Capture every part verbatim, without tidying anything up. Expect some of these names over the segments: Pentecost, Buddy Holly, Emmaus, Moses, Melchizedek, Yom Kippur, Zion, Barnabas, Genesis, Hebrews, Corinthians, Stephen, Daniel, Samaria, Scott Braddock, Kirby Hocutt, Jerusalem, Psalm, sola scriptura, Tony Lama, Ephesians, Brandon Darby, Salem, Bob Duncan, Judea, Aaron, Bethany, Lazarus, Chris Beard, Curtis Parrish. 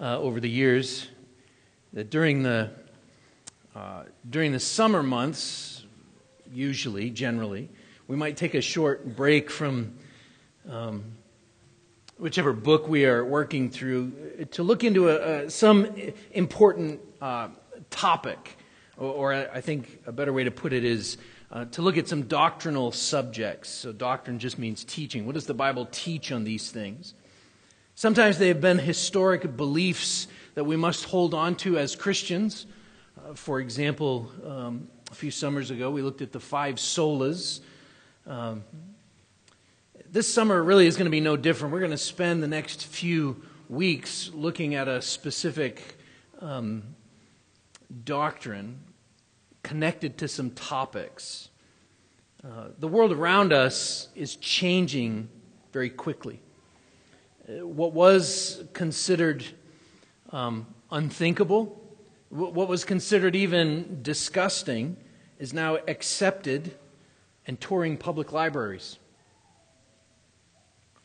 uh, over the years that during the uh, during the summer months, usually, generally, we might take a short break from um, whichever book we are working through to look into a, a, some important uh, topic, or, or I think a better way to put it is uh, to look at some doctrinal subjects. So doctrine just means teaching. What does the Bible teach on these things? Sometimes they have been historic beliefs that we must hold on to as Christians. Uh, for example, um, a few summers ago, we looked at the five solas. Um, this summer really is going to be no different. We're going to spend the next few weeks looking at a specific um, doctrine connected to some topics. Uh, the world around us is changing very quickly. What was considered um, unthinkable, what was considered even disgusting, is now accepted and touring public libraries.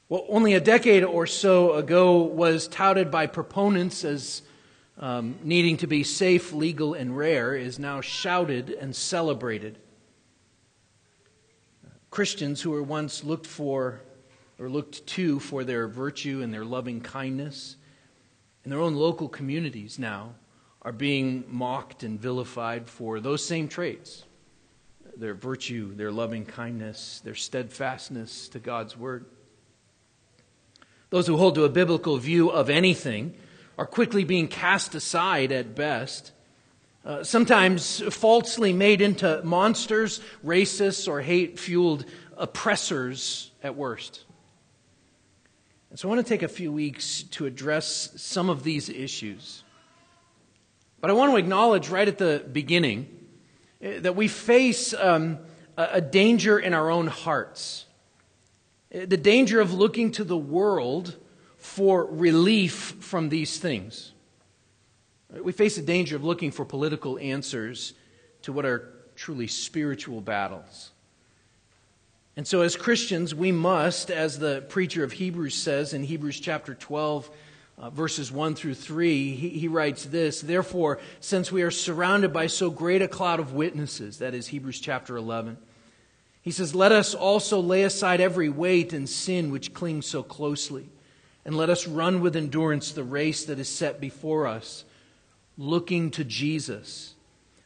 What only a decade or so ago was touted by proponents as um, needing to be safe, legal, and rare is now shouted and celebrated. Christians who were once looked for or looked to for their virtue and their loving kindness in their own local communities now are being mocked and vilified for those same traits: their virtue, their loving kindness, their steadfastness to God's word. Those who hold to a biblical view of anything are quickly being cast aside at best, uh, sometimes falsely made into monsters, racists, or hate-fueled oppressors at worst. And so I want to take a few weeks to address some of these issues. But I want to acknowledge right at the beginning that we face um, a danger in our own hearts. The danger of looking to the world for relief from these things. We face the danger of looking for political answers to what are truly spiritual battles. And so as Christians, we must, as the preacher of Hebrews says in Hebrews chapter twelve, Uh, verses one through three, he, he writes this: "Therefore, since we are surrounded by so great a cloud of witnesses," that is Hebrews chapter eleven, he says, "let us also lay aside every weight and sin which clings so closely, and let us run with endurance the race that is set before us, looking to Jesus,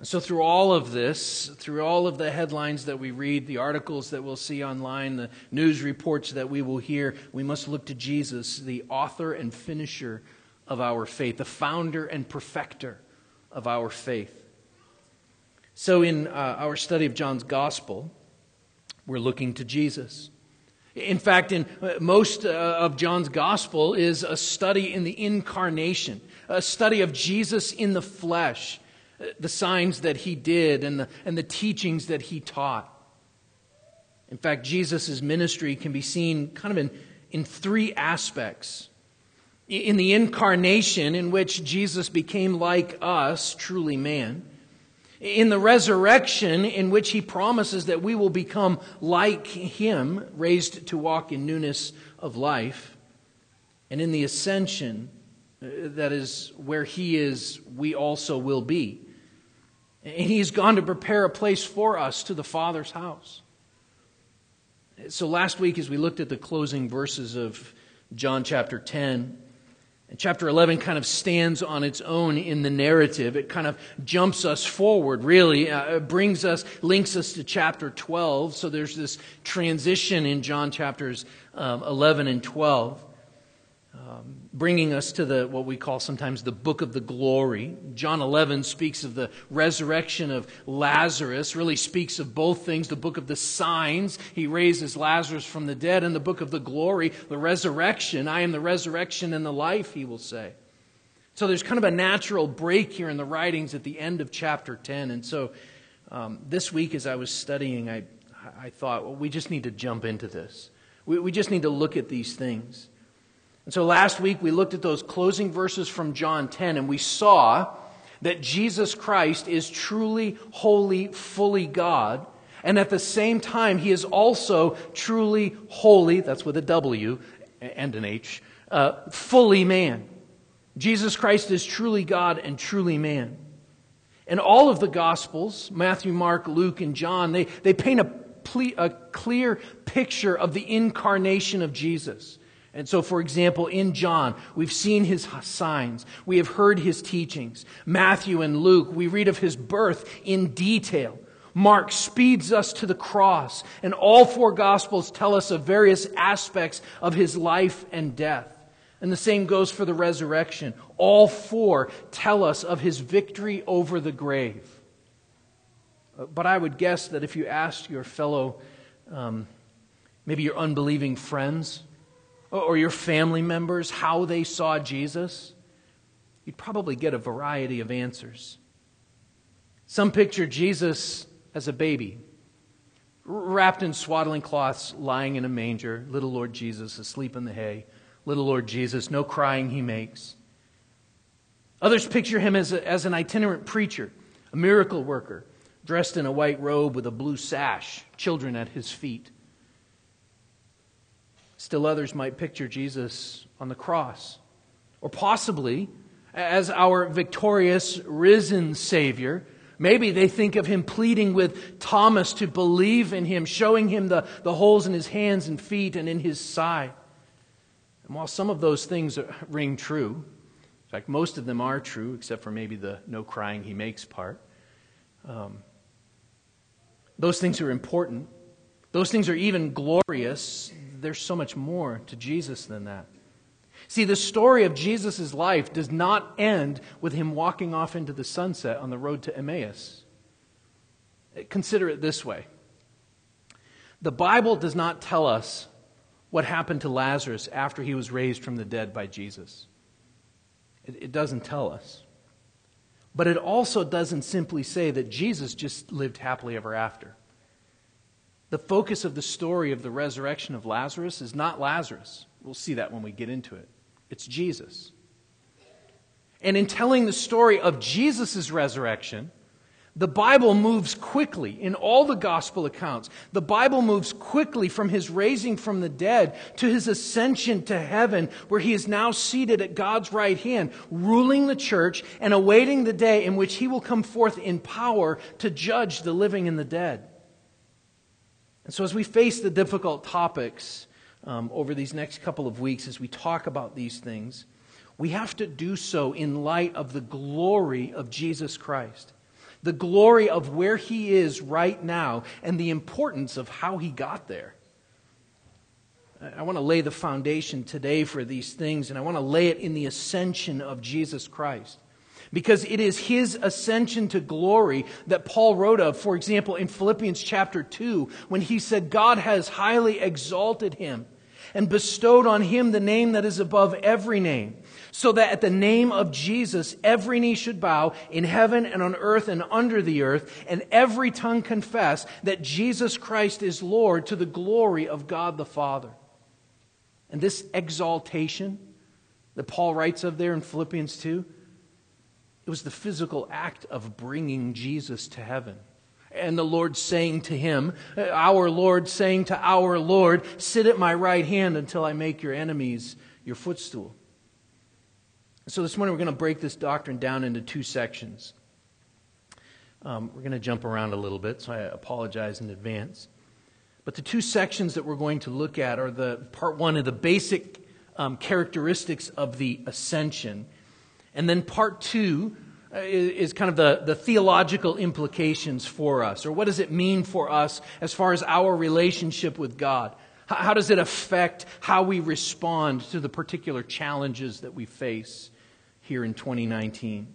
And so through all of this, through all of the headlines that we read, the articles that we'll see online, the news reports that we will hear, we must look to Jesus, the author and finisher of our faith, the founder and perfecter of our faith. So in uh, our study of John's Gospel, we're looking to Jesus. In fact, in most uh, of John's Gospel is a study in the incarnation, a study of Jesus in the flesh, the signs that he did and the, and the teachings that he taught. In fact, Jesus' ministry can be seen kind of in, in three aspects. In the incarnation, in which Jesus became like us, truly man. In the resurrection, in which he promises that we will become like him, raised to walk in newness of life. And in the ascension, that is, where he is, we also will be. And he's gone to prepare a place for us to the Father's house. So last week, as we looked at the closing verses of John chapter ten, and chapter eleven kind of stands on its own in the narrative. It kind of jumps us forward, really. Uh, it brings us, links us to chapter twelve. So there's this transition in John chapters um, eleven and twelve. Um, bringing us to the what we call sometimes the book of the glory. John eleven speaks of the resurrection of Lazarus, really speaks of both things: the book of the signs, he raises Lazarus from the dead, and the book of the glory, the resurrection. I am the resurrection and the life, he will say. So there's kind of a natural break here in the writings at the end of chapter ten. And so um, this week as I was studying, I, I thought, well, we just need to jump into this. We, we just need to look at these things. And so last week we looked at those closing verses from John ten, and we saw that Jesus Christ is truly, holy, fully God. And at the same time, he is also truly holy, that's with a W and an H, uh, fully man. Jesus Christ is truly God and truly man. And all of the Gospels, Matthew, Mark, Luke, and John, they, they paint a, ple- a clear picture of the incarnation of Jesus. And so, for example, in John, we've seen his signs. We have heard his teachings. Matthew and Luke, we read of his birth in detail. Mark speeds us to the cross. And all four Gospels tell us of various aspects of his life and death. And the same goes for the resurrection. All four tell us of his victory over the grave. But I would guess that if you asked your fellow, um, maybe your unbelieving friends or your family members how they saw Jesus, you'd probably get a variety of answers. Some picture Jesus as a baby, wrapped in swaddling cloths, lying in a manger, little Lord Jesus asleep in the hay. Little Lord Jesus, no crying he makes. Others picture him as, a, as an itinerant preacher, a miracle worker, dressed in a white robe with a blue sash, children at his feet. Still others might picture Jesus on the cross, or possibly as our victorious, risen Savior. Maybe they think of him pleading with Thomas to believe in him, showing him the, the holes in his hands and feet and in his side. And while some of those things ring true, in fact, most of them are true, except for maybe the no crying he makes part, um, those things are important. Those things are even glorious. There's so much more to Jesus than that. See, the story of Jesus' life does not end with him walking off into the sunset on the road to Emmaus. Consider it this way. The Bible does not tell us what happened to Lazarus after he was raised from the dead by Jesus. It, it doesn't tell us. But it also doesn't simply say that Jesus just lived happily ever after. The focus of the story of the resurrection of Lazarus is not Lazarus. We'll see that when we get into it. It's Jesus. And in telling the story of Jesus' resurrection, the Bible moves quickly in all the gospel accounts. The Bible moves quickly from his raising from the dead to his ascension to heaven, where he is now seated at God's right hand, ruling the church and awaiting the day in which he will come forth in power to judge the living and the dead. And so as we face the difficult topics um, over these next couple of weeks, as we talk about these things, we have to do so in light of the glory of Jesus Christ. The glory of where he is right now and the importance of how he got there. I want to lay the foundation today for these things, and I want to lay it in the ascension of Jesus Christ. Because it is his ascension to glory that Paul wrote of, for example, in Philippians chapter two, when he said, God has highly exalted him and bestowed on him the name that is above every name, so that at the name of Jesus every knee should bow in heaven and on earth and under the earth, and every tongue confess that Jesus Christ is Lord, to the glory of God the Father. And this exaltation that Paul writes of there in Philippians two, it was the physical act of bringing Jesus to heaven. And the Lord saying to him, our Lord saying to our Lord, sit at my right hand until I make your enemies your footstool. So this morning we're going to break this doctrine down into two sections. Um, we're going to jump around a little bit, so I apologize in advance. But the two sections that we're going to look at are the part one of the basic um, characteristics of the ascension. And then part two is kind of the, the theological implications for us, or what does it mean for us as far as our relationship with God? How, how does it affect how we respond to the particular challenges that we face here in twenty nineteen?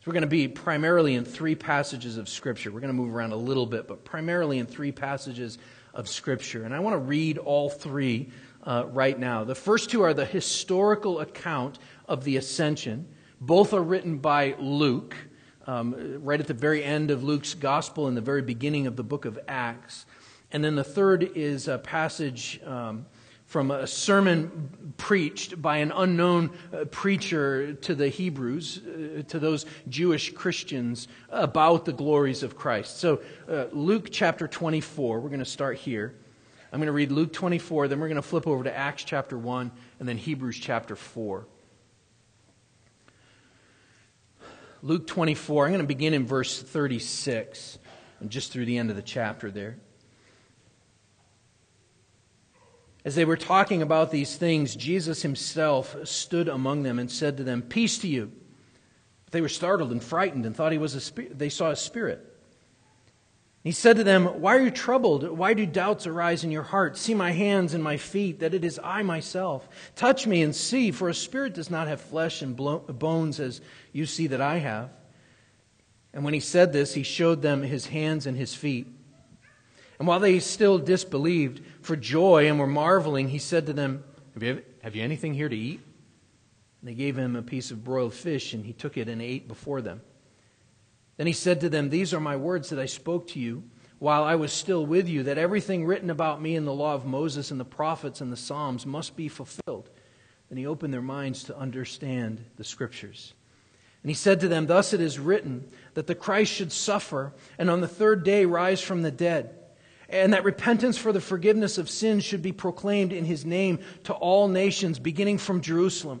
So we're going to be primarily in three passages of Scripture. We're going to move around a little bit, but primarily in three passages of Scripture. And I want to read all three uh, right now. The first two are the historical account of the ascension. Both are written by Luke, um, right at the very end of Luke's gospel and the very beginning of the book of Acts. And then the third is a passage um, from a sermon preached by an unknown uh, preacher to the Hebrews, uh, to those Jewish Christians, about the glories of Christ. So uh, Luke chapter twenty-four, we're going to start here. I'm going to read Luke twenty-four, then we're going to flip over to Acts chapter one, and then Hebrews chapter four. Luke twenty-four, I'm going to begin in verse thirty-six, and just through the end of the chapter there. As they were talking about these things, Jesus himself stood among them and said to them, "Peace to you." But they were startled and frightened and thought he was a spirit. They saw a spirit. He said to them, "Why are you troubled? Why do doubts arise in your hearts? See my hands and my feet, that it is I myself. Touch me and see, for a spirit does not have flesh and bones as you see that I have." And when he said this, he showed them his hands and his feet. And while they still disbelieved for joy and were marveling, he said to them, have you, have you anything here to eat? And they gave him a piece of broiled fish, and he took it and ate before them. Then he said to them, "These are my words that I spoke to you while I was still with you, that everything written about me in the law of Moses and the prophets and the Psalms must be fulfilled." Then he opened their minds to understand the Scriptures. And he said to them, "Thus it is written that the Christ should suffer and on the third day rise from the dead, and that repentance for the forgiveness of sins should be proclaimed in his name to all nations, beginning from Jerusalem.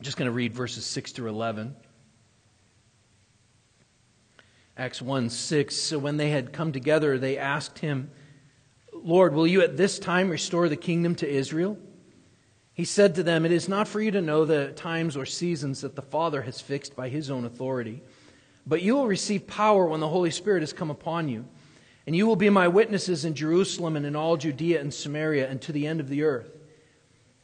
I'm just going to read verses six through eleven. Acts one, six, "So when they had come together, they asked him, 'Lord, will you at this time restore the kingdom to Israel?' He said to them, 'It is not for you to know the times or seasons that the Father has fixed by his own authority. But you will receive power when the Holy Spirit has come upon you. And you will be my witnesses in Jerusalem and in all Judea and Samaria and to the end of the earth.'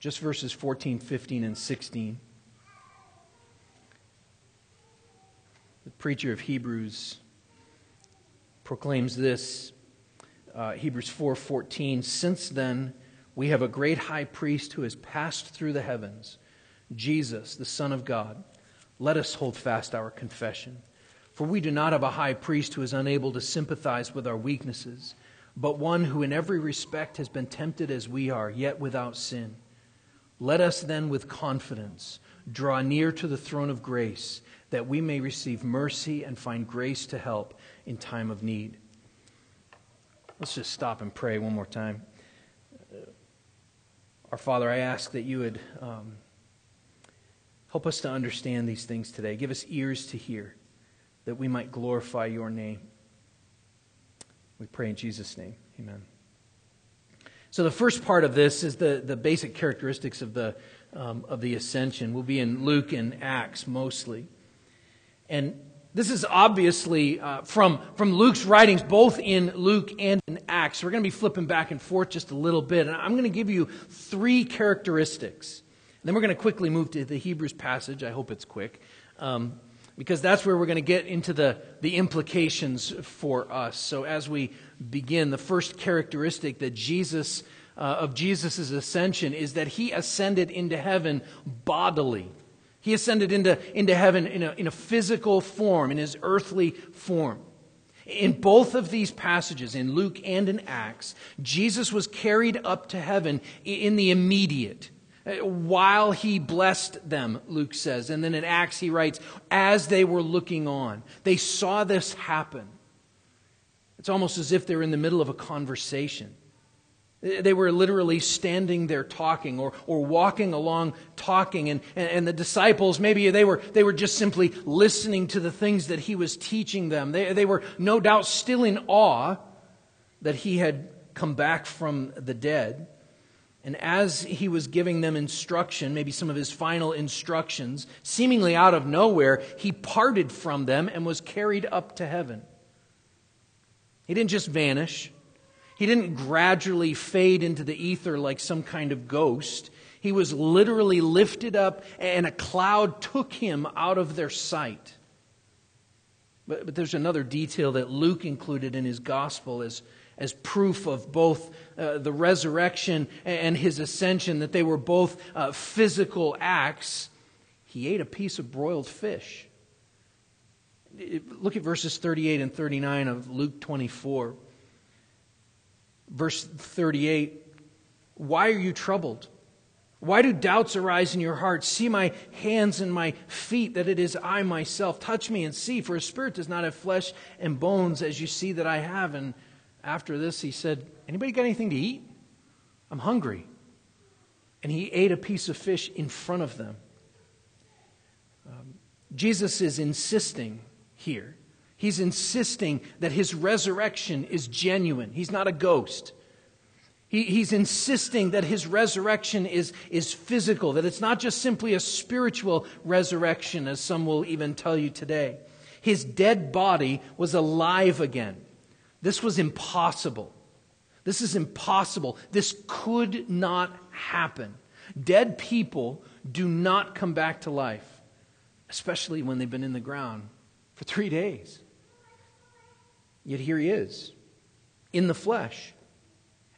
Just verses fourteen, fifteen, and sixteen. The preacher of Hebrews proclaims this, uh, Hebrews four, fourteen, "Since then, we have a great high priest who has passed through the heavens, Jesus, the Son of God. Let us hold fast our confession. For we do not have a high priest who is unable to sympathize with our weaknesses, but one who in every respect has been tempted as we are, yet without sin. Let us then with confidence draw near to the throne of grace, that we may receive mercy and find grace to help in time of need." Let's just stop and pray one more time. Our Father, I ask that you would um, help us to understand these things today. Give us ears to hear, that we might glorify your name. We pray in Jesus' name. Amen. So the first part of this is the, the basic characteristics of the, um, of the ascension. We'll be in Luke and Acts mostly. And this is obviously uh, from, from Luke's writings, both in Luke and in Acts. So we're going to be flipping back and forth just a little bit. And I'm going to give you three characteristics. And then we're going to quickly move to the Hebrews passage. I hope it's quick. Um, because that's where we're going to get into the, the implications for us. So as we begin, the first characteristic that Jesus uh, of Jesus' ascension is that he ascended into heaven bodily. He ascended into, into heaven in a, in a physical form, in his earthly form. In both of these passages, in Luke and in Acts, Jesus was carried up to heaven in the immediate, while he blessed them, Luke says. And then in Acts he writes, as they were looking on, they saw this happen. It's almost as if they're in the middle of a conversation. They were literally standing there talking or, or walking along talking. And, and, and the disciples, maybe they were, they were just simply listening to the things that he was teaching them. They, they were no doubt still in awe that he had come back from the dead. And as he was giving them instruction, maybe some of his final instructions, seemingly out of nowhere, he parted from them and was carried up to heaven. He didn't just vanish. He didn't gradually fade into the ether like some kind of ghost. He was literally lifted up and a cloud took him out of their sight. But, but there's another detail that Luke included in his gospel as, as proof of both uh, the resurrection and his ascension, that they were both uh, physical acts. He ate a piece of broiled fish. Look at verses thirty-eight and thirty-nine of Luke twenty-four. Verse thirty-eight, why are you troubled? Why do doubts arise in your hearts? See my hands and my feet, that it is I myself. Touch me and see, for a spirit does not have flesh and bones, as you see that I have. And after this he said, anybody got anything to eat? I'm hungry. And he ate a piece of fish in front of them. Um, Jesus is insisting here. He's insisting that his resurrection is genuine. He's not a ghost. He, he's insisting that his resurrection is, is physical, that it's not just simply a spiritual resurrection, as some will even tell you today. His dead body was alive again. This was impossible. This is impossible. This could not happen. Dead people do not come back to life, especially when they've been in the ground for three days. Yet here he is, in the flesh.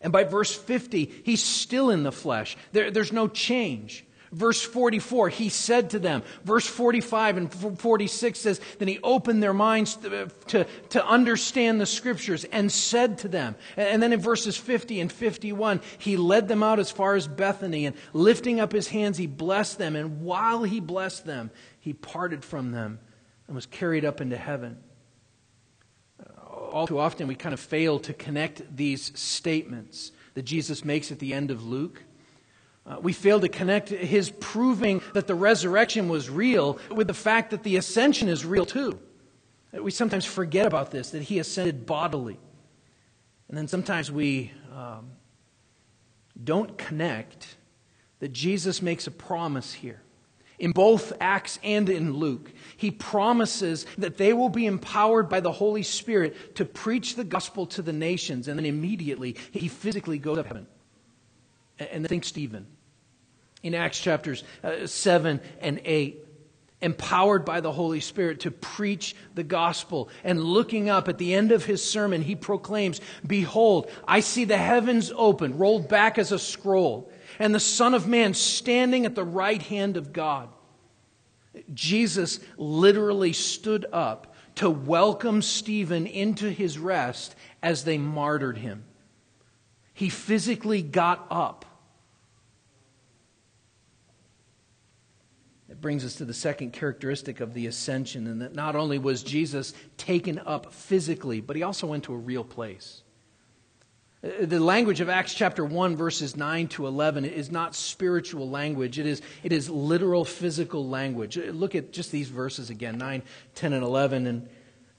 And by verse fifty, he's still in the flesh. There, there's no change. Verse forty-four, he said to them. Verse forty-five and forty-six says, then he opened their minds to, to, to understand the Scriptures and said to them. And then in verses fifty and fifty-one, he led them out as far as Bethany, and lifting up his hands, he blessed them. And while he blessed them, he parted from them and was carried up into heaven. All too often we kind of fail to connect these statements that Jesus makes at the end of Luke. Uh, we fail to connect his proving that the resurrection was real with the fact that the ascension is real too. We sometimes forget about this, that he ascended bodily. And then sometimes we um, don't connect that Jesus makes a promise here. In both Acts and in Luke, he promises that they will be empowered by the Holy Spirit to preach the gospel to the nations. And then immediately, he physically goes up to heaven. And think Stephen. In Acts chapters seven and eight, empowered by the Holy Spirit to preach the gospel. And looking up at the end of his sermon, he proclaims, behold, I see the heavens open, rolled back as a scroll, and the Son of Man standing at the right hand of God. Jesus literally stood up to welcome Stephen into his rest as they martyred him. He physically got up. That brings us to the second characteristic of the ascension, and that not only was Jesus taken up physically, but he also went to a real place. The language of Acts chapter one, verses nine to eleven is not spiritual language. It is, it is literal, physical language. Look at just these verses again, nine, ten, and eleven. And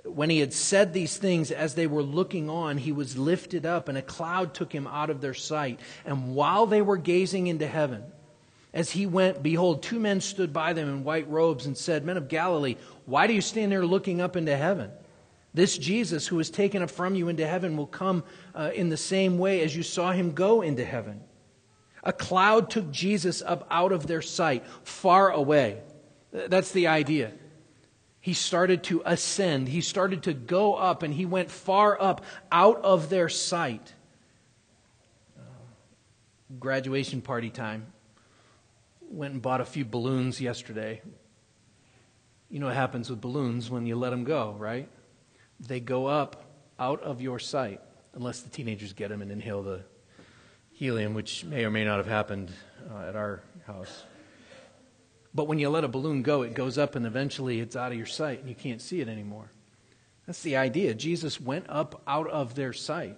when he had said these things, as they were looking on, he was lifted up, and a cloud took him out of their sight. And while they were gazing into heaven, as he went, behold, two men stood by them in white robes and said, Men of Galilee, why do you stand there looking up into heaven? This Jesus who was taken up from you into heaven will come uh, in the same way as you saw him go into heaven. A cloud took Jesus up out of their sight, far away. That's the idea. He started to ascend. He started to go up, and he went far up out of their sight. Uh, graduation party time. Went and bought a few balloons yesterday. You know what happens with balloons when you let them go, right? They go up out of your sight, unless the teenagers get them and inhale the helium, which may or may not have happened uh, at our house. But when you let a balloon go, it goes up, and eventually it's out of your sight, and you can't see it anymore. That's the idea. Jesus went up out of their sight.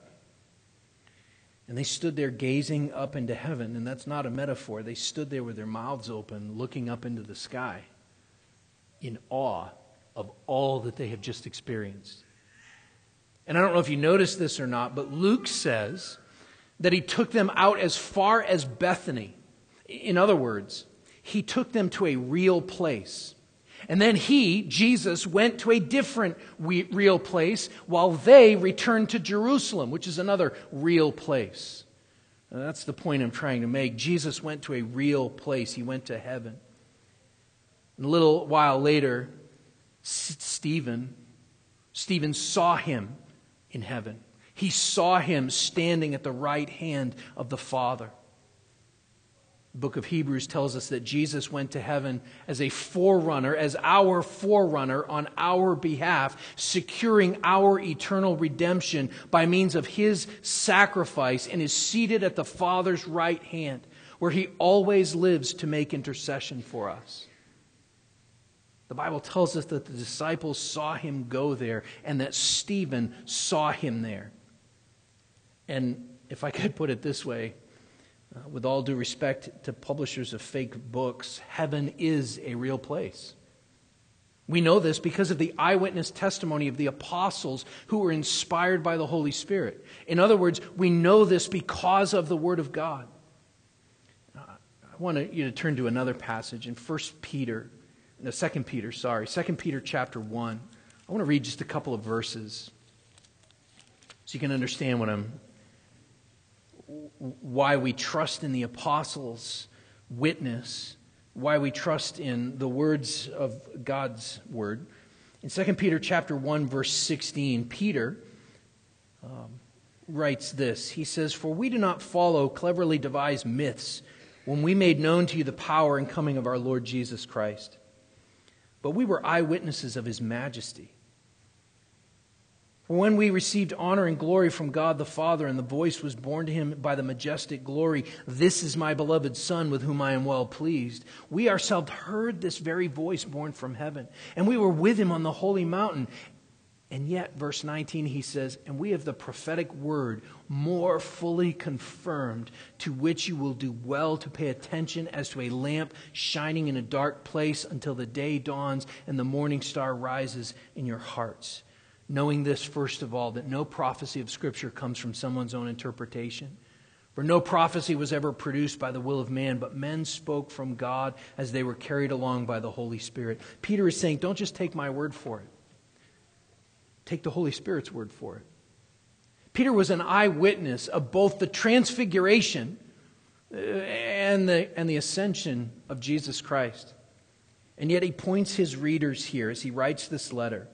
And they stood there gazing up into heaven, and that's not a metaphor. They stood there with their mouths open, looking up into the sky in awe of all that they have just experienced. And I don't know if you noticed this or not, but Luke says that he took them out as far as Bethany. In other words, he took them to a real place. And then he, Jesus, went to a different we, real place while they returned to Jerusalem, which is another real place. Now, that's the point I'm trying to make. Jesus went to a real place. He went to heaven. And a little while later, Stephen, Stephen saw him in heaven. He saw him standing at the right hand of the Father. The book of Hebrews tells us that Jesus went to heaven as a forerunner, as our forerunner on our behalf, securing our eternal redemption by means of his sacrifice, and is seated at the Father's right hand, where he always lives to make intercession for us. The Bible tells us that the disciples saw him go there and that Stephen saw him there. And if I could put it this way, Uh, with all due respect to publishers of fake books, heaven is a real place. We know this because of the eyewitness testimony of the apostles who were inspired by the Holy Spirit. In other words, we know this because of the Word of God. Uh, I want you to turn to another passage in First Peter, no, Second Peter, sorry, Second Peter chapter one. I want to read just a couple of verses so you can understand what I'm why we trust in the apostles' witness, why we trust in the words of God's word. In Second Peter chapter one, verse sixteen, Peter um, writes this. He says, "For we do not follow cleverly devised myths when we made known to you the power and coming of our Lord Jesus Christ, but we were eyewitnesses of his majesty. For when we received honor and glory from God the Father, and the voice was borne to him by the majestic glory, 'This is my beloved Son, with whom I am well pleased,' we ourselves heard this very voice borne from heaven, and we were with him on the holy mountain." And yet, verse nineteen, he says, "And we have the prophetic word more fully confirmed, to which you will do well to pay attention as to a lamp shining in a dark place until the day dawns and the morning star rises in your hearts. Knowing this, first of all, that no prophecy of Scripture comes from someone's own interpretation. For no prophecy was ever produced by the will of man, but men spoke from God as they were carried along by the Holy Spirit." Peter is saying, don't just take my word for it. Take the Holy Spirit's word for it. Peter was an eyewitness of both the transfiguration and the, and the ascension of Jesus Christ. And yet he points his readers here as he writes this letter.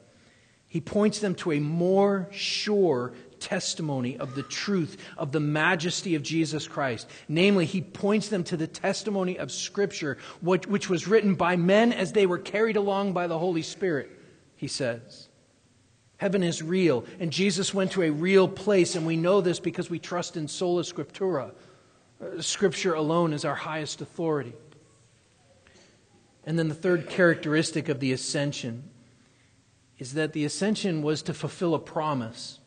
He points them to a more sure testimony of the truth of the majesty of Jesus Christ. Namely, he points them to the testimony of Scripture, which was written by men as they were carried along by the Holy Spirit, he says. Heaven is real, and Jesus went to a real place, and we know this because we trust in sola scriptura. Scripture alone is our highest authority. And then the third characteristic of the ascension is that the ascension was to fulfill a promise.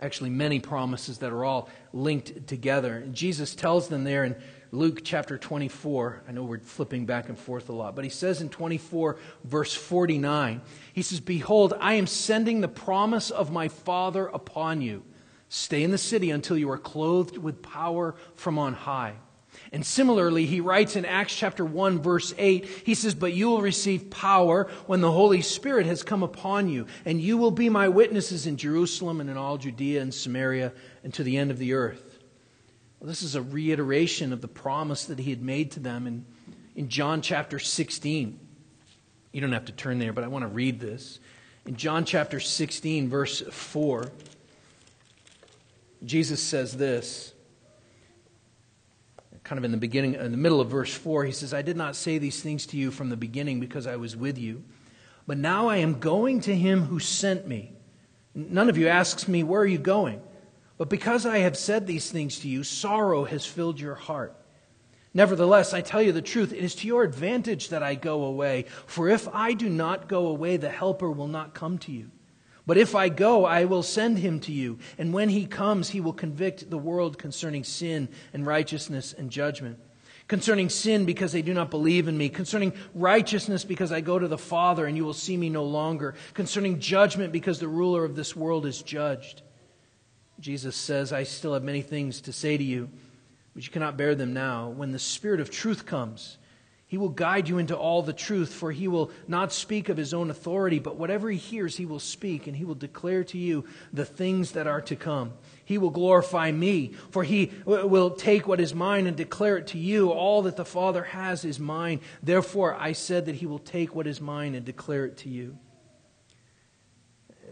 Actually, many promises that are all linked together. And Jesus tells them there in Luke chapter twenty-four, I know we're flipping back and forth a lot, but he says in twenty-four verse forty-nine, he says, "Behold, I am sending the promise of my Father upon you. Stay in the city until you are clothed with power from on high." And similarly, he writes in Acts chapter one, verse eight, he says, "But you will receive power when the Holy Spirit has come upon you, and you will be my witnesses in Jerusalem and in all Judea and Samaria and to the end of the earth." Well, this is a reiteration of the promise that he had made to them in, in John chapter sixteen. You don't have to turn there, but I want to read this. In John chapter sixteen, verse four, Jesus says this. Kind of in the beginning, in the middle of verse four, he says, "I did not say these things to you from the beginning because I was with you. But now I am going to him who sent me. None of you asks me, 'Where are you going?' But because I have said these things to you, sorrow has filled your heart. Nevertheless, I tell you the truth, it is to your advantage that I go away. For if I do not go away, the Helper will not come to you. But if I go, I will send him to you. And when he comes, he will convict the world concerning sin and righteousness and judgment. Concerning sin, because they do not believe in me. Concerning righteousness, because I go to the Father and you will see me no longer. Concerning judgment, because the ruler of this world is judged. Jesus says, I still have many things to say to you, but you cannot bear them now. When the Spirit of truth comes, he will guide you into all the truth, for he will not speak of his own authority, but whatever he hears he will speak, and he will declare to you the things that are to come. He will glorify me, for he will take what is mine and declare it to you. All that the Father has is mine. Therefore, I said that he will take what is mine and declare it to you.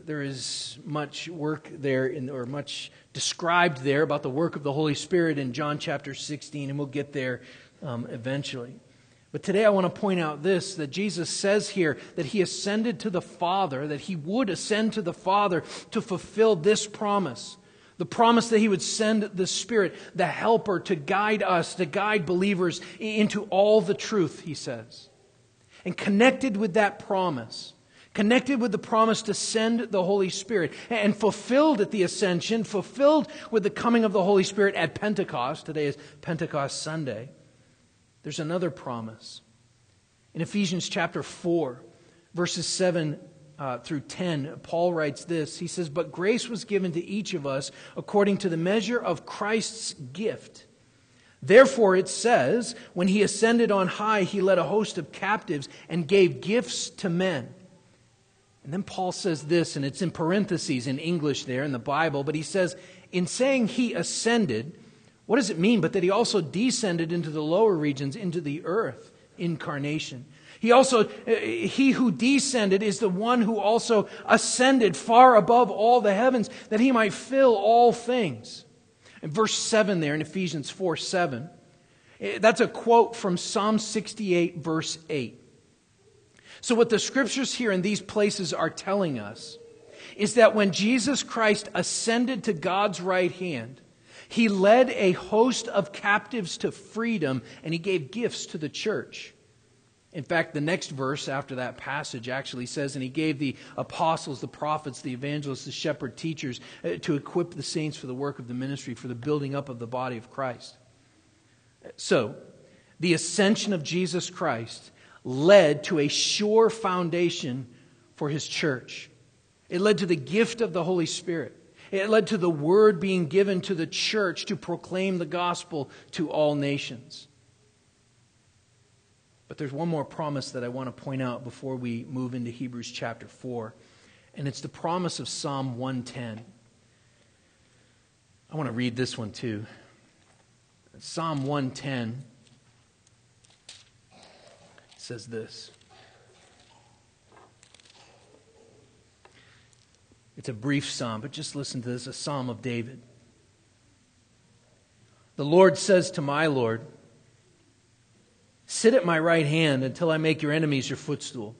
There is much work there, in, or much described there about the work of the Holy Spirit in John chapter sixteen, and we'll get there um, eventually. But today I want to point out this, that Jesus says here that he ascended to the Father, that he would ascend to the Father to fulfill this promise. The promise that he would send the Spirit, the Helper, to guide us, to guide believers into all the truth, he says. And connected with that promise, connected with the promise to send the Holy Spirit, and fulfilled at the Ascension, fulfilled with the coming of the Holy Spirit at Pentecost, today is Pentecost Sunday, there's another promise. In Ephesians chapter four, verses seven Uh, through ten, Paul writes this. He says, but grace was given to each of us according to the measure of Christ's gift. Therefore, it says, when he ascended on high, he led a host of captives and gave gifts to men. And then Paul says this, and it's in parentheses in English there in the Bible, but he says, in saying he ascended, what does it mean but that he also descended into the lower regions, into the earth, incarnation? He also, he who descended is the one who also ascended far above all the heavens, that he might fill all things. And verse seven there in Ephesians four seven, that's a quote from Psalm sixty-eight, verse eight. So what the scriptures here in these places are telling us is that when Jesus Christ ascended to God's right hand, he led a host of captives to freedom, and he gave gifts to the church. In fact, the next verse after that passage actually says, and he gave the apostles, the prophets, the evangelists, the shepherd teachers uh, to equip the saints for the work of the ministry, for the building up of the body of Christ. So, the ascension of Jesus Christ led to a sure foundation for his church. It led to the gift of the Holy Spirit. It led to the word being given to the church to proclaim the gospel to all nations. But there's one more promise that I want to point out before we move into Hebrews chapter four, and it's the promise of Psalm one ten. I want to read this one too. Psalm one ten says this. It's a brief psalm, but just listen to this, a psalm of David. The Lord says to my Lord, sit at my right hand until I make your enemies your footstool.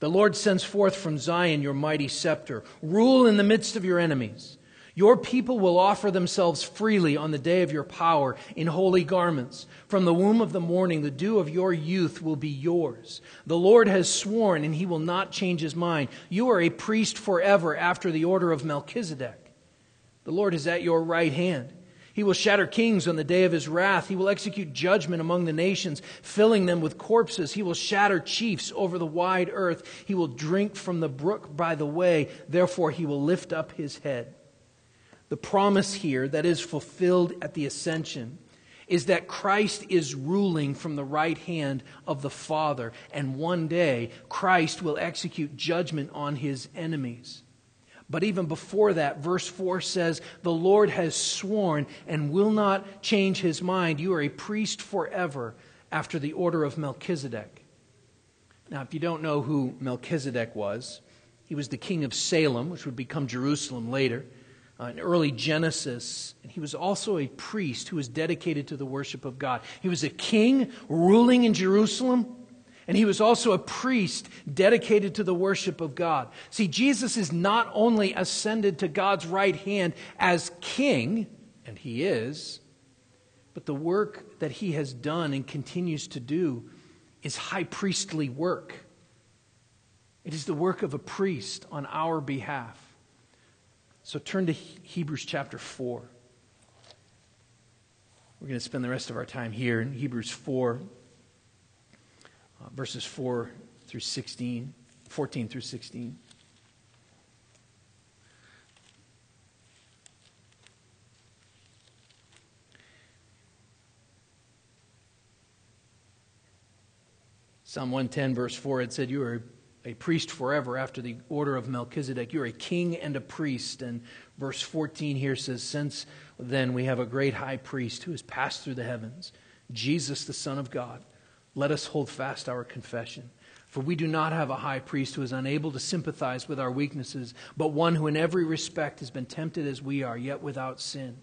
The Lord sends forth from Zion your mighty scepter. Rule in the midst of your enemies. Your people will offer themselves freely on the day of your power in holy garments. From the womb of the morning, the dew of your youth will be yours. The Lord has sworn, and he will not change his mind. You are a priest forever after the order of Melchizedek. The Lord is at your right hand. He will shatter kings on the day of his wrath. He will execute judgment among the nations, filling them with corpses. He will shatter chiefs over the wide earth. He will drink from the brook by the way. Therefore, he will lift up his head. The promise here that is fulfilled at the ascension is that Christ is ruling from the right hand of the Father. And one day, Christ will execute judgment on his enemies. But even before that, verse four says, the Lord has sworn and will not change his mind. You are a priest forever after the order of Melchizedek. Now, if you don't know who Melchizedek was, he was the king of Salem, which would become Jerusalem later, uh, in early Genesis. And he was also a priest who was dedicated to the worship of God. He was a king ruling in Jerusalem. And he was also a priest dedicated to the worship of God. See, Jesus is not only ascended to God's right hand as king, and he is, but the work that he has done and continues to do is high priestly work. It is the work of a priest on our behalf. So turn to Hebrews chapter four. We're going to spend the rest of our time here in Hebrews four, uh, verses four through sixteen, fourteen through sixteen. Psalm one ten, verse four, it said, "You are a priest forever after the order of Melchizedek. You are a king and a priest." And verse fourteen here says, "Since then we have a great high priest who has passed through the heavens, Jesus the Son of God. Let us hold fast our confession. For we do not have a high priest who is unable to sympathize with our weaknesses, but one who in every respect has been tempted as we are, yet without sin.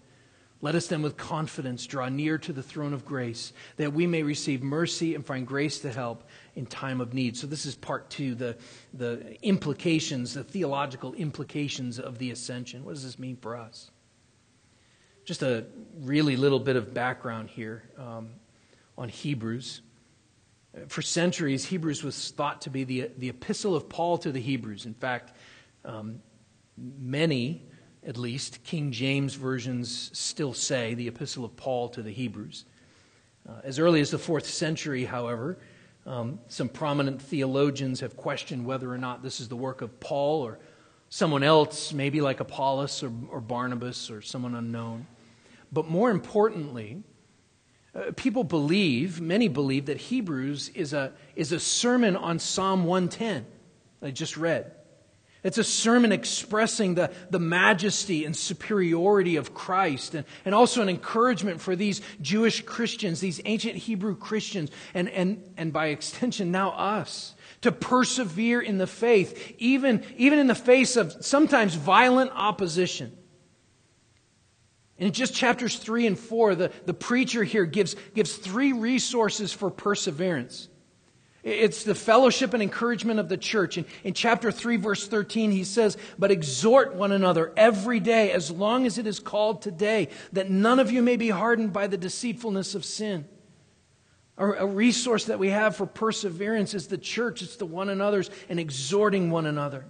Let us then with confidence draw near to the throne of grace, that we may receive mercy and find grace to help in time of need." So this is part two, the, the implications, the theological implications of the ascension. What does this mean for us? Just a really little bit of background here um, on Hebrews. For centuries, Hebrews was thought to be the, the epistle of Paul to the Hebrews. In fact, um, many... at least, King James versions still say the Epistle of Paul to the Hebrews. Uh, as early as the fourth century, however, um, some prominent theologians have questioned whether or not this is the work of Paul or someone else, maybe like Apollos or, or Barnabas or someone unknown. But more importantly, uh, people believe, many believe, that Hebrews is a, is a sermon on Psalm one ten that I just read. It's a sermon expressing the, the majesty and superiority of Christ, and, and also an encouragement for these Jewish Christians, these ancient Hebrew Christians, and, and, and by extension now us, to persevere in the faith, even, even in the face of sometimes violent opposition. In just chapters three and four, the, the preacher here gives, gives three resources for perseverance. It's the fellowship and encouragement of the church. In, in chapter three, verse thirteen, he says, "But exhort one another every day, as long as it is called today, that none of you may be hardened by the deceitfulness of sin." A, a resource that we have for perseverance is the church. It's the one another's and exhorting one another.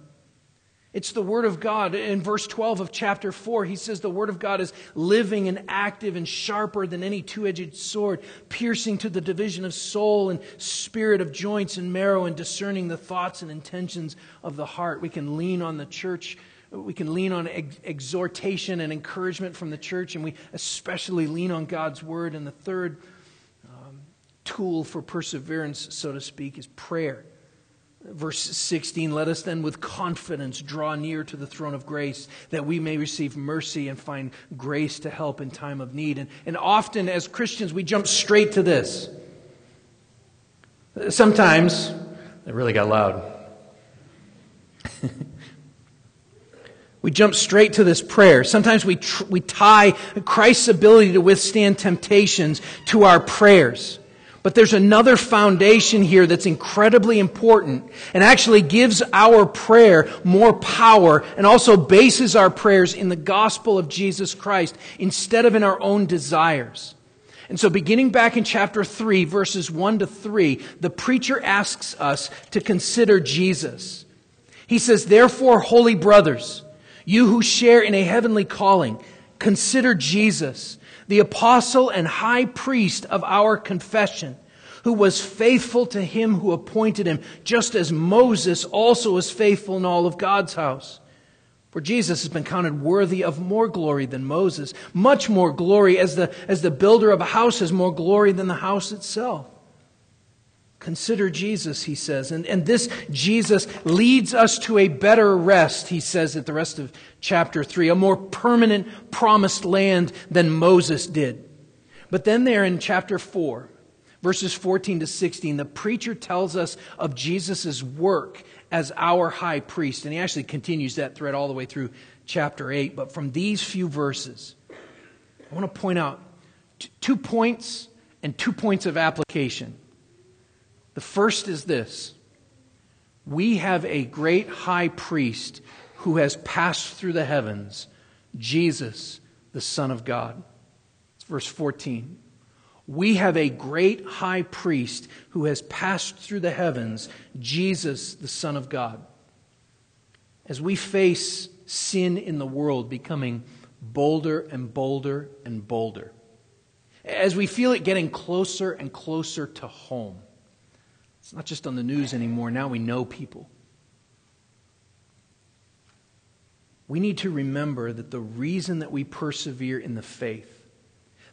It's the Word of God. In verse twelve of chapter four, he says the Word of God is living and active and sharper than any two-edged sword, piercing to the division of soul and spirit, of joints and marrow, and discerning the thoughts and intentions of the heart. We can lean on the church. We can lean on ex- exhortation and encouragement from the church, and we especially lean on God's Word. And the third um, tool for perseverance, so to speak, is prayer. Verse sixteen, "Let us then with confidence draw near to the throne of grace, that we may receive mercy and find grace to help in time of need." And, and often as Christians, we jump straight to this. Sometimes, it really got loud. We jump straight to this prayer. Sometimes we tr- we tie Christ's ability to withstand temptations to our prayers. But there's another foundation here that's incredibly important and actually gives our prayer more power and also bases our prayers in the gospel of Jesus Christ instead of in our own desires. And so beginning back in chapter three, verses one to three, the preacher asks us to consider Jesus. He says, "Therefore, holy brothers, you who share in a heavenly calling, consider Jesus, the apostle and high priest of our confession, who was faithful to him who appointed him, just as Moses also was faithful in all of God's house. For Jesus has been counted worthy of more glory than Moses, much more glory, as the, as the builder of a house has more glory than the house itself." Consider Jesus, he says. And, and this Jesus leads us to a better rest, he says at the rest of chapter three, a more permanent promised land than Moses did. But then there in chapter four, verses fourteen to sixteen, the preacher tells us of Jesus' work as our high priest. And he actually continues that thread all the way through chapter eight. But from these few verses, I want to point out t- two points and two points of application. The first is this: we have a great high priest who has passed through the heavens, Jesus, the Son of God. It's verse fourteen. We have a great high priest who has passed through the heavens, Jesus, the Son of God. As we face sin in the world becoming bolder and bolder and bolder, as we feel it getting closer and closer to home, it's not just on the news anymore, now we know people. We need to remember that the reason that we persevere in the faith,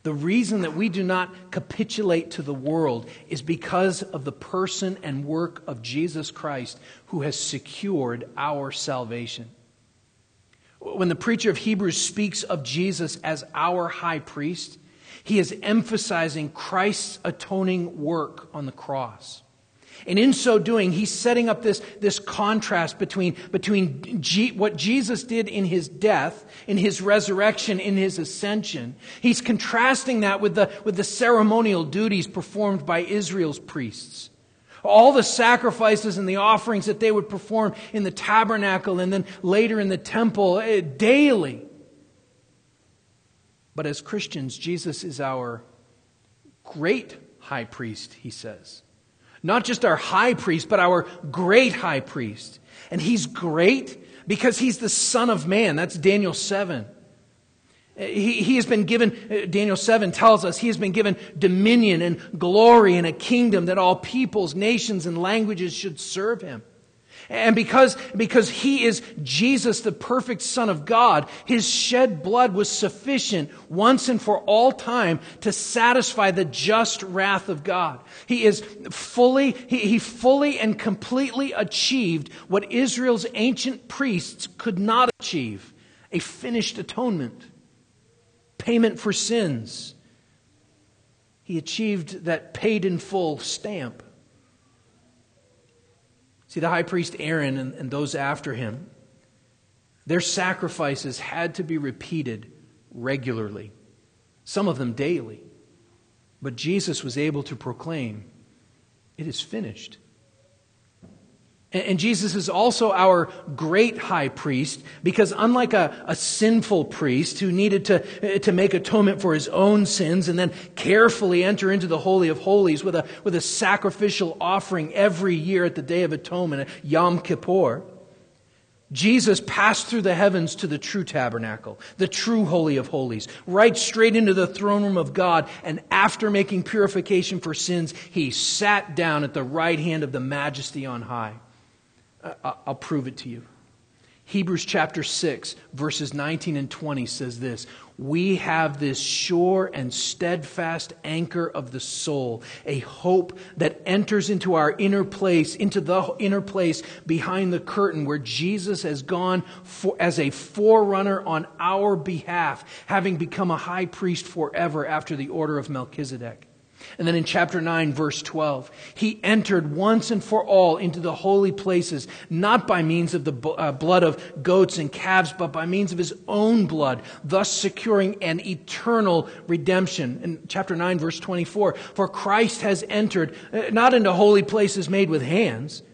the reason that we do not capitulate to the world, is because of the person and work of Jesus Christ, who has secured our salvation. When the preacher of Hebrews speaks of Jesus as our high priest, he is emphasizing Christ's atoning work on the cross. And in so doing, he's setting up this, this contrast between, between G, what Jesus did in his death, in his resurrection, in his ascension. He's contrasting that with the, with the ceremonial duties performed by Israel's priests. All the sacrifices and the offerings that they would perform in the tabernacle and then later in the temple uh, daily. But as Christians, Jesus is our great high priest, he says. Not just our high priest, but our great high priest. And he's great because he's the Son of Man. That's Daniel seven. He, he has been given, Daniel seven tells us, he has been given dominion and glory and a kingdom that all peoples, nations, and languages should serve him. And because, because he is Jesus, the perfect Son of God, his shed blood was sufficient once and for all time to satisfy the just wrath of God. He is fully, he, he fully and completely achieved what Israel's ancient priests could not achieve, a finished atonement, payment for sins. He achieved that paid in full stamp. See, the high priest Aaron and, and those after him, their sacrifices had to be repeated regularly, some of them daily. But Jesus was able to proclaim, "It is finished." And, and Jesus is also our great high priest because unlike a, a sinful priest who needed to, to make atonement for his own sins and then carefully enter into the Holy of Holies with a, with a sacrificial offering every year at the Day of Atonement, Yom Kippur, Jesus passed through the heavens to the true tabernacle, the true Holy of Holies, right straight into the throne room of God, and after making purification for sins, he sat down at the right hand of the Majesty on high. I'll prove it to you. Hebrews chapter six, verses nineteen and twenty says this, "We have this sure and steadfast anchor of the soul, a hope that enters into our inner place, into the inner place behind the curtain where Jesus has gone for, as a forerunner on our behalf, having become a high priest forever after the order of Melchizedek." And then in chapter nine, verse twelve, he entered once and for all into the holy places, not by means of the blood of goats and calves, but by means of his own blood, thus securing an eternal redemption. In chapter nine, verse twenty-four, "For Christ has entered not into holy places made with hands,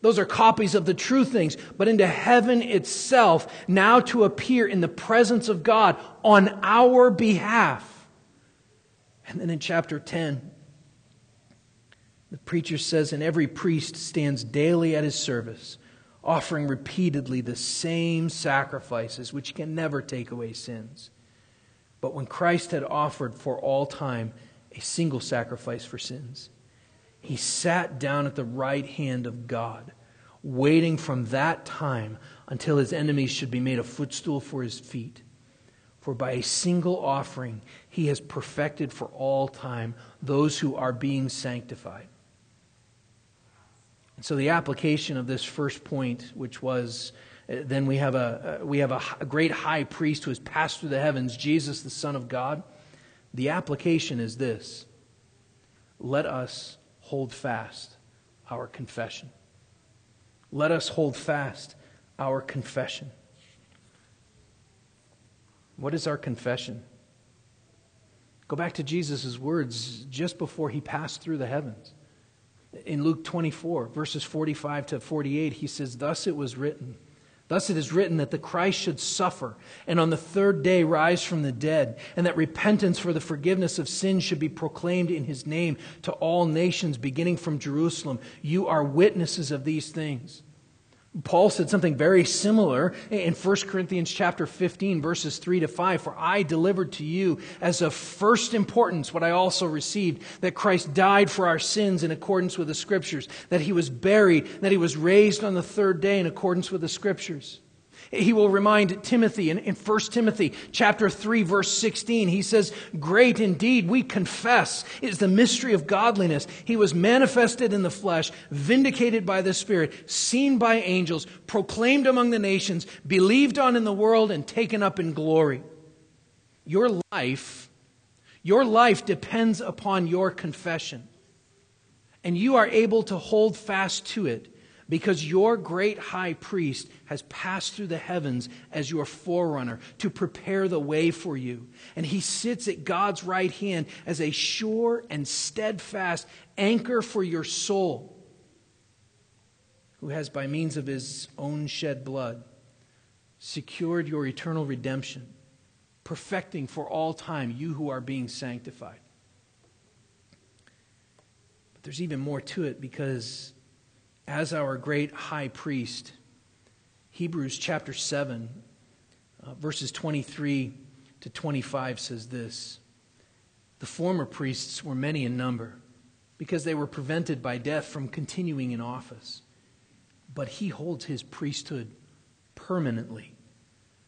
those are copies of the true things, but into heaven itself, now to appear in the presence of God on our behalf." And then in chapter ten, the preacher says, "And every priest stands daily at his service, offering repeatedly the same sacrifices, which can never take away sins. But when Christ had offered for all time a single sacrifice for sins, he sat down at the right hand of God, waiting from that time until his enemies should be made a footstool for his feet. For by a single offering, he has perfected for all time those who are being sanctified." And so the application of this first point, which was, uh, then we have a uh, we have a, a great high priest who has passed through the heavens, Jesus, the Son of God. The application is this: let us hold fast our confession. Let us hold fast our confession. What is our confession? Go back to Jesus' words just before he passed through the heavens. In Luke twenty-four, verses forty-five to forty-eight, he says, "Thus it was written, Thus it is written that the Christ should suffer and on the third day rise from the dead, and that repentance for the forgiveness of sins should be proclaimed in his name to all nations, beginning from Jerusalem. You are witnesses of these things. Paul said something very similar in First Corinthians chapter fifteen, verses three to five. For I delivered to you as of first importance what I also received, that Christ died for our sins in accordance with the Scriptures, that he was buried, that he was raised on the third day in accordance with the Scriptures. He will remind Timothy in, in First Timothy chapter three, verse sixteen. He says, great indeed, we confess, is the mystery of godliness. He was manifested in the flesh, vindicated by the Spirit, seen by angels, proclaimed among the nations, believed on in the world, and taken up in glory. Your life, your life depends upon your confession. And you are able to hold fast to it, because your great high priest has passed through the heavens as your forerunner to prepare the way for you. And he sits at God's right hand as a sure and steadfast anchor for your soul, who has by means of his own shed blood secured your eternal redemption, perfecting for all time you who are being sanctified. But there's even more to it, because as our great high priest, Hebrews chapter seven, uh, verses twenty-three to twenty-five says this. The former priests were many in number, because they were prevented by death from continuing in office. But he holds his priesthood permanently,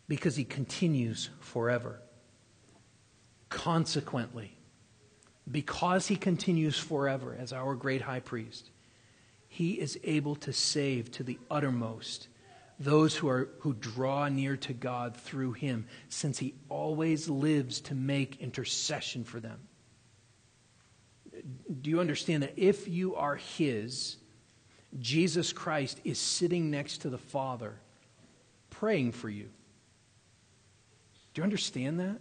because he continues forever. Consequently, because he continues forever as our great high priest, he is able to save to the uttermost those who are who draw near to God through him, since he always lives to make intercession for them. Do you understand that if you are his, Jesus Christ is sitting next to the Father, praying for you? Do you understand that?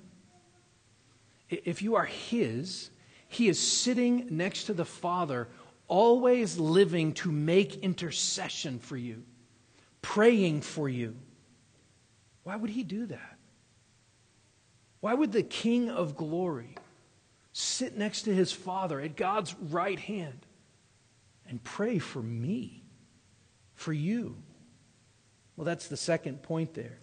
If you are his, he is sitting next to the Father, always living to make intercession for you, praying for you. Why would he do that? Why would the King of glory sit next to his Father at God's right hand and pray for me, for you? Well, that's the second point there.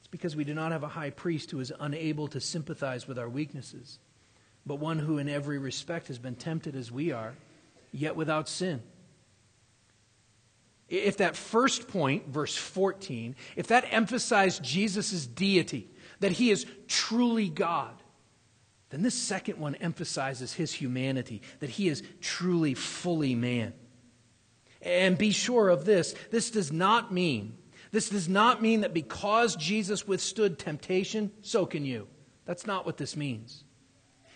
It's because we do not have a high priest who is unable to sympathize with our weaknesses, but one who in every respect has been tempted as we are, yet without sin. If that first point, verse fourteen, if that emphasized Jesus' deity, that he is truly God, then this second one emphasizes his humanity, that he is truly, fully man. And be sure of this, this does not mean, this does not mean that because Jesus withstood temptation, so can you. That's not what this means.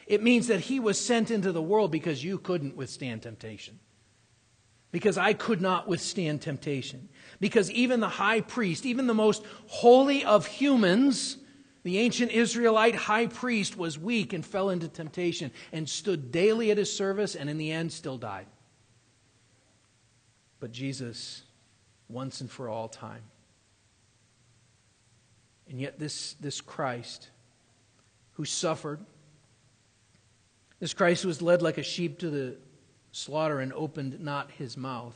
It means that he was sent into the world because you couldn't withstand temptation. Because I could not withstand temptation. Because even the high priest, even the most holy of humans, the ancient Israelite high priest, was weak and fell into temptation and stood daily at his service, and in the end still died. But Jesus, once and for all time. And yet this, this Christ who suffered, this Christ was led like a sheep to the slaughter and opened not his mouth.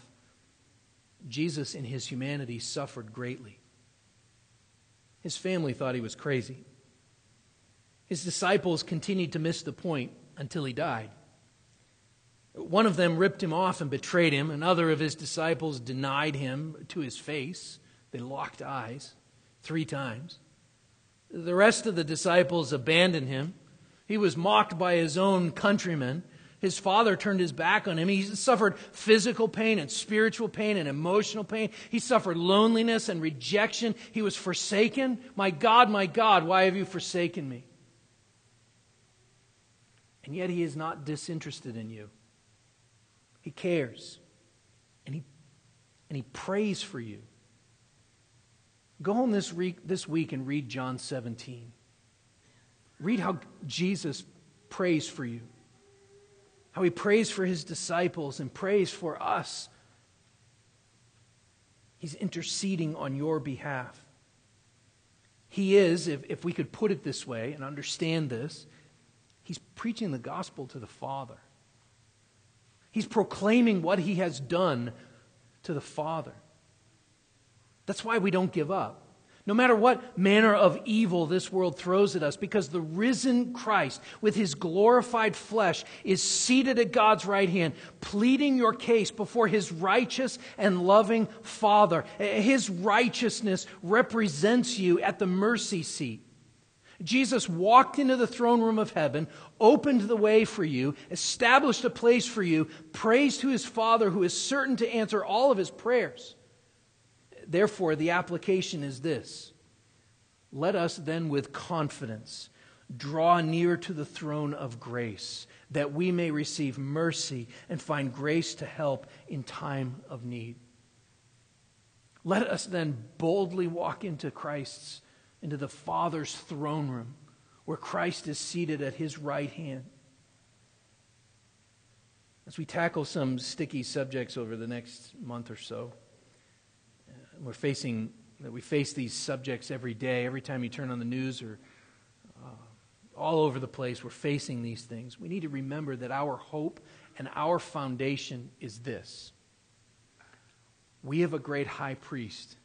Jesus in his humanity suffered greatly. His family thought he was crazy. His disciples continued to miss the point until he died. One of them ripped him off and betrayed him. Another of his disciples denied him to his face. They locked eyes three times. The rest of the disciples abandoned him. He was mocked by his own countrymen. His father turned his back on him. He suffered physical pain and spiritual pain and emotional pain. He suffered loneliness and rejection. He was forsaken. My God, my God, why have you forsaken me? And yet he is not disinterested in you. He cares. And he, and he prays for you. Go home this week, this week and read John seventeen. Read how Jesus prays for you, how he prays for his disciples and prays for us. He's interceding on your behalf. He is, if, if we could put it this way and understand this, he's preaching the gospel to the Father. He's proclaiming what he has done to the Father. That's why we don't give up. No matter what manner of evil this world throws at us, because the risen Christ with his glorified flesh is seated at God's right hand, pleading your case before his righteous and loving Father. His righteousness represents you at the mercy seat. Jesus walked into the throne room of heaven, opened the way for you, established a place for you, prays to his Father who is certain to answer all of his prayers. Therefore, the application is this. Let us then with confidence draw near to the throne of grace, that we may receive mercy and find grace to help in time of need. Let us then boldly walk into Christ's, into the Father's throne room, where Christ is seated at his right hand. As we tackle some sticky subjects over the next month or so, We're facing that we face these subjects every day. Every time you turn on the news or uh, all over the place, we're facing these things. We need to remember that our hope and our foundation is this. We have a great high priest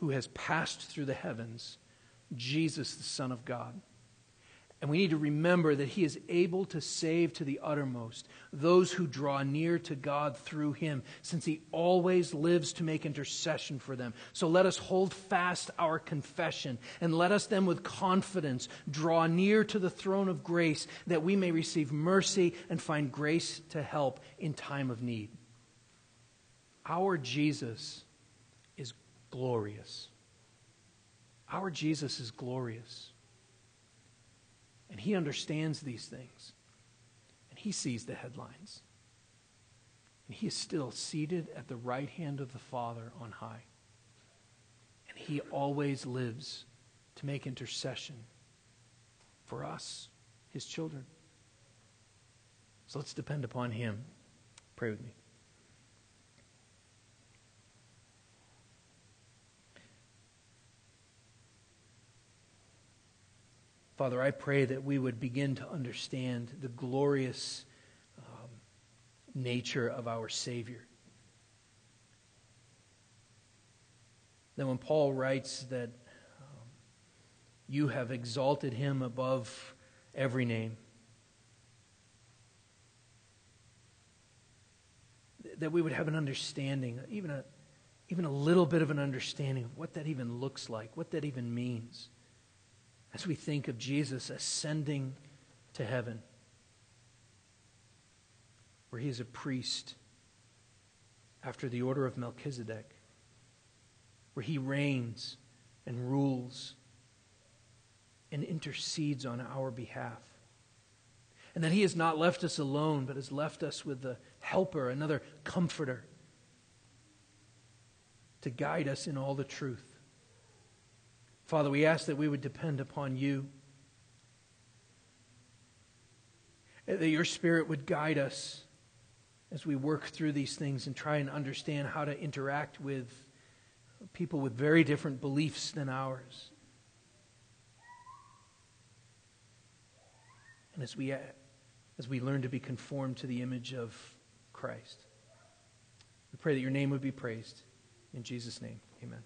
who has passed through the heavens, Jesus, the Son of God. And we need to remember that he is able to save to the uttermost those who draw near to God through him, since he always lives to make intercession for them. So let us hold fast our confession, and let us then with confidence draw near to the throne of grace, that we may receive mercy and find grace to help in time of need. Our Jesus is glorious. Our Jesus is glorious. And he understands these things. And he sees the headlines. And he is still seated at the right hand of the Father on high. And he always lives to make intercession for us, his children. So let's depend upon him. Pray with me. Father, I pray that we would begin to understand the glorious um, nature of our Savior. Then when Paul writes that um, you have exalted him above every name, that we would have an understanding, even a, even a little bit of an understanding of what that even looks like, what that even means. As we think of Jesus ascending to heaven, where he is a priest after the order of Melchizedek, where he reigns and rules and intercedes on our behalf. And that he has not left us alone, but has left us with the helper, another comforter, to guide us in all the truth. Father, we ask that we would depend upon you, that your Spirit would guide us as we work through these things and try and understand how to interact with people with very different beliefs than ours. And as we, as we learn to be conformed to the image of Christ, we pray that your name would be praised. In Jesus' name, amen.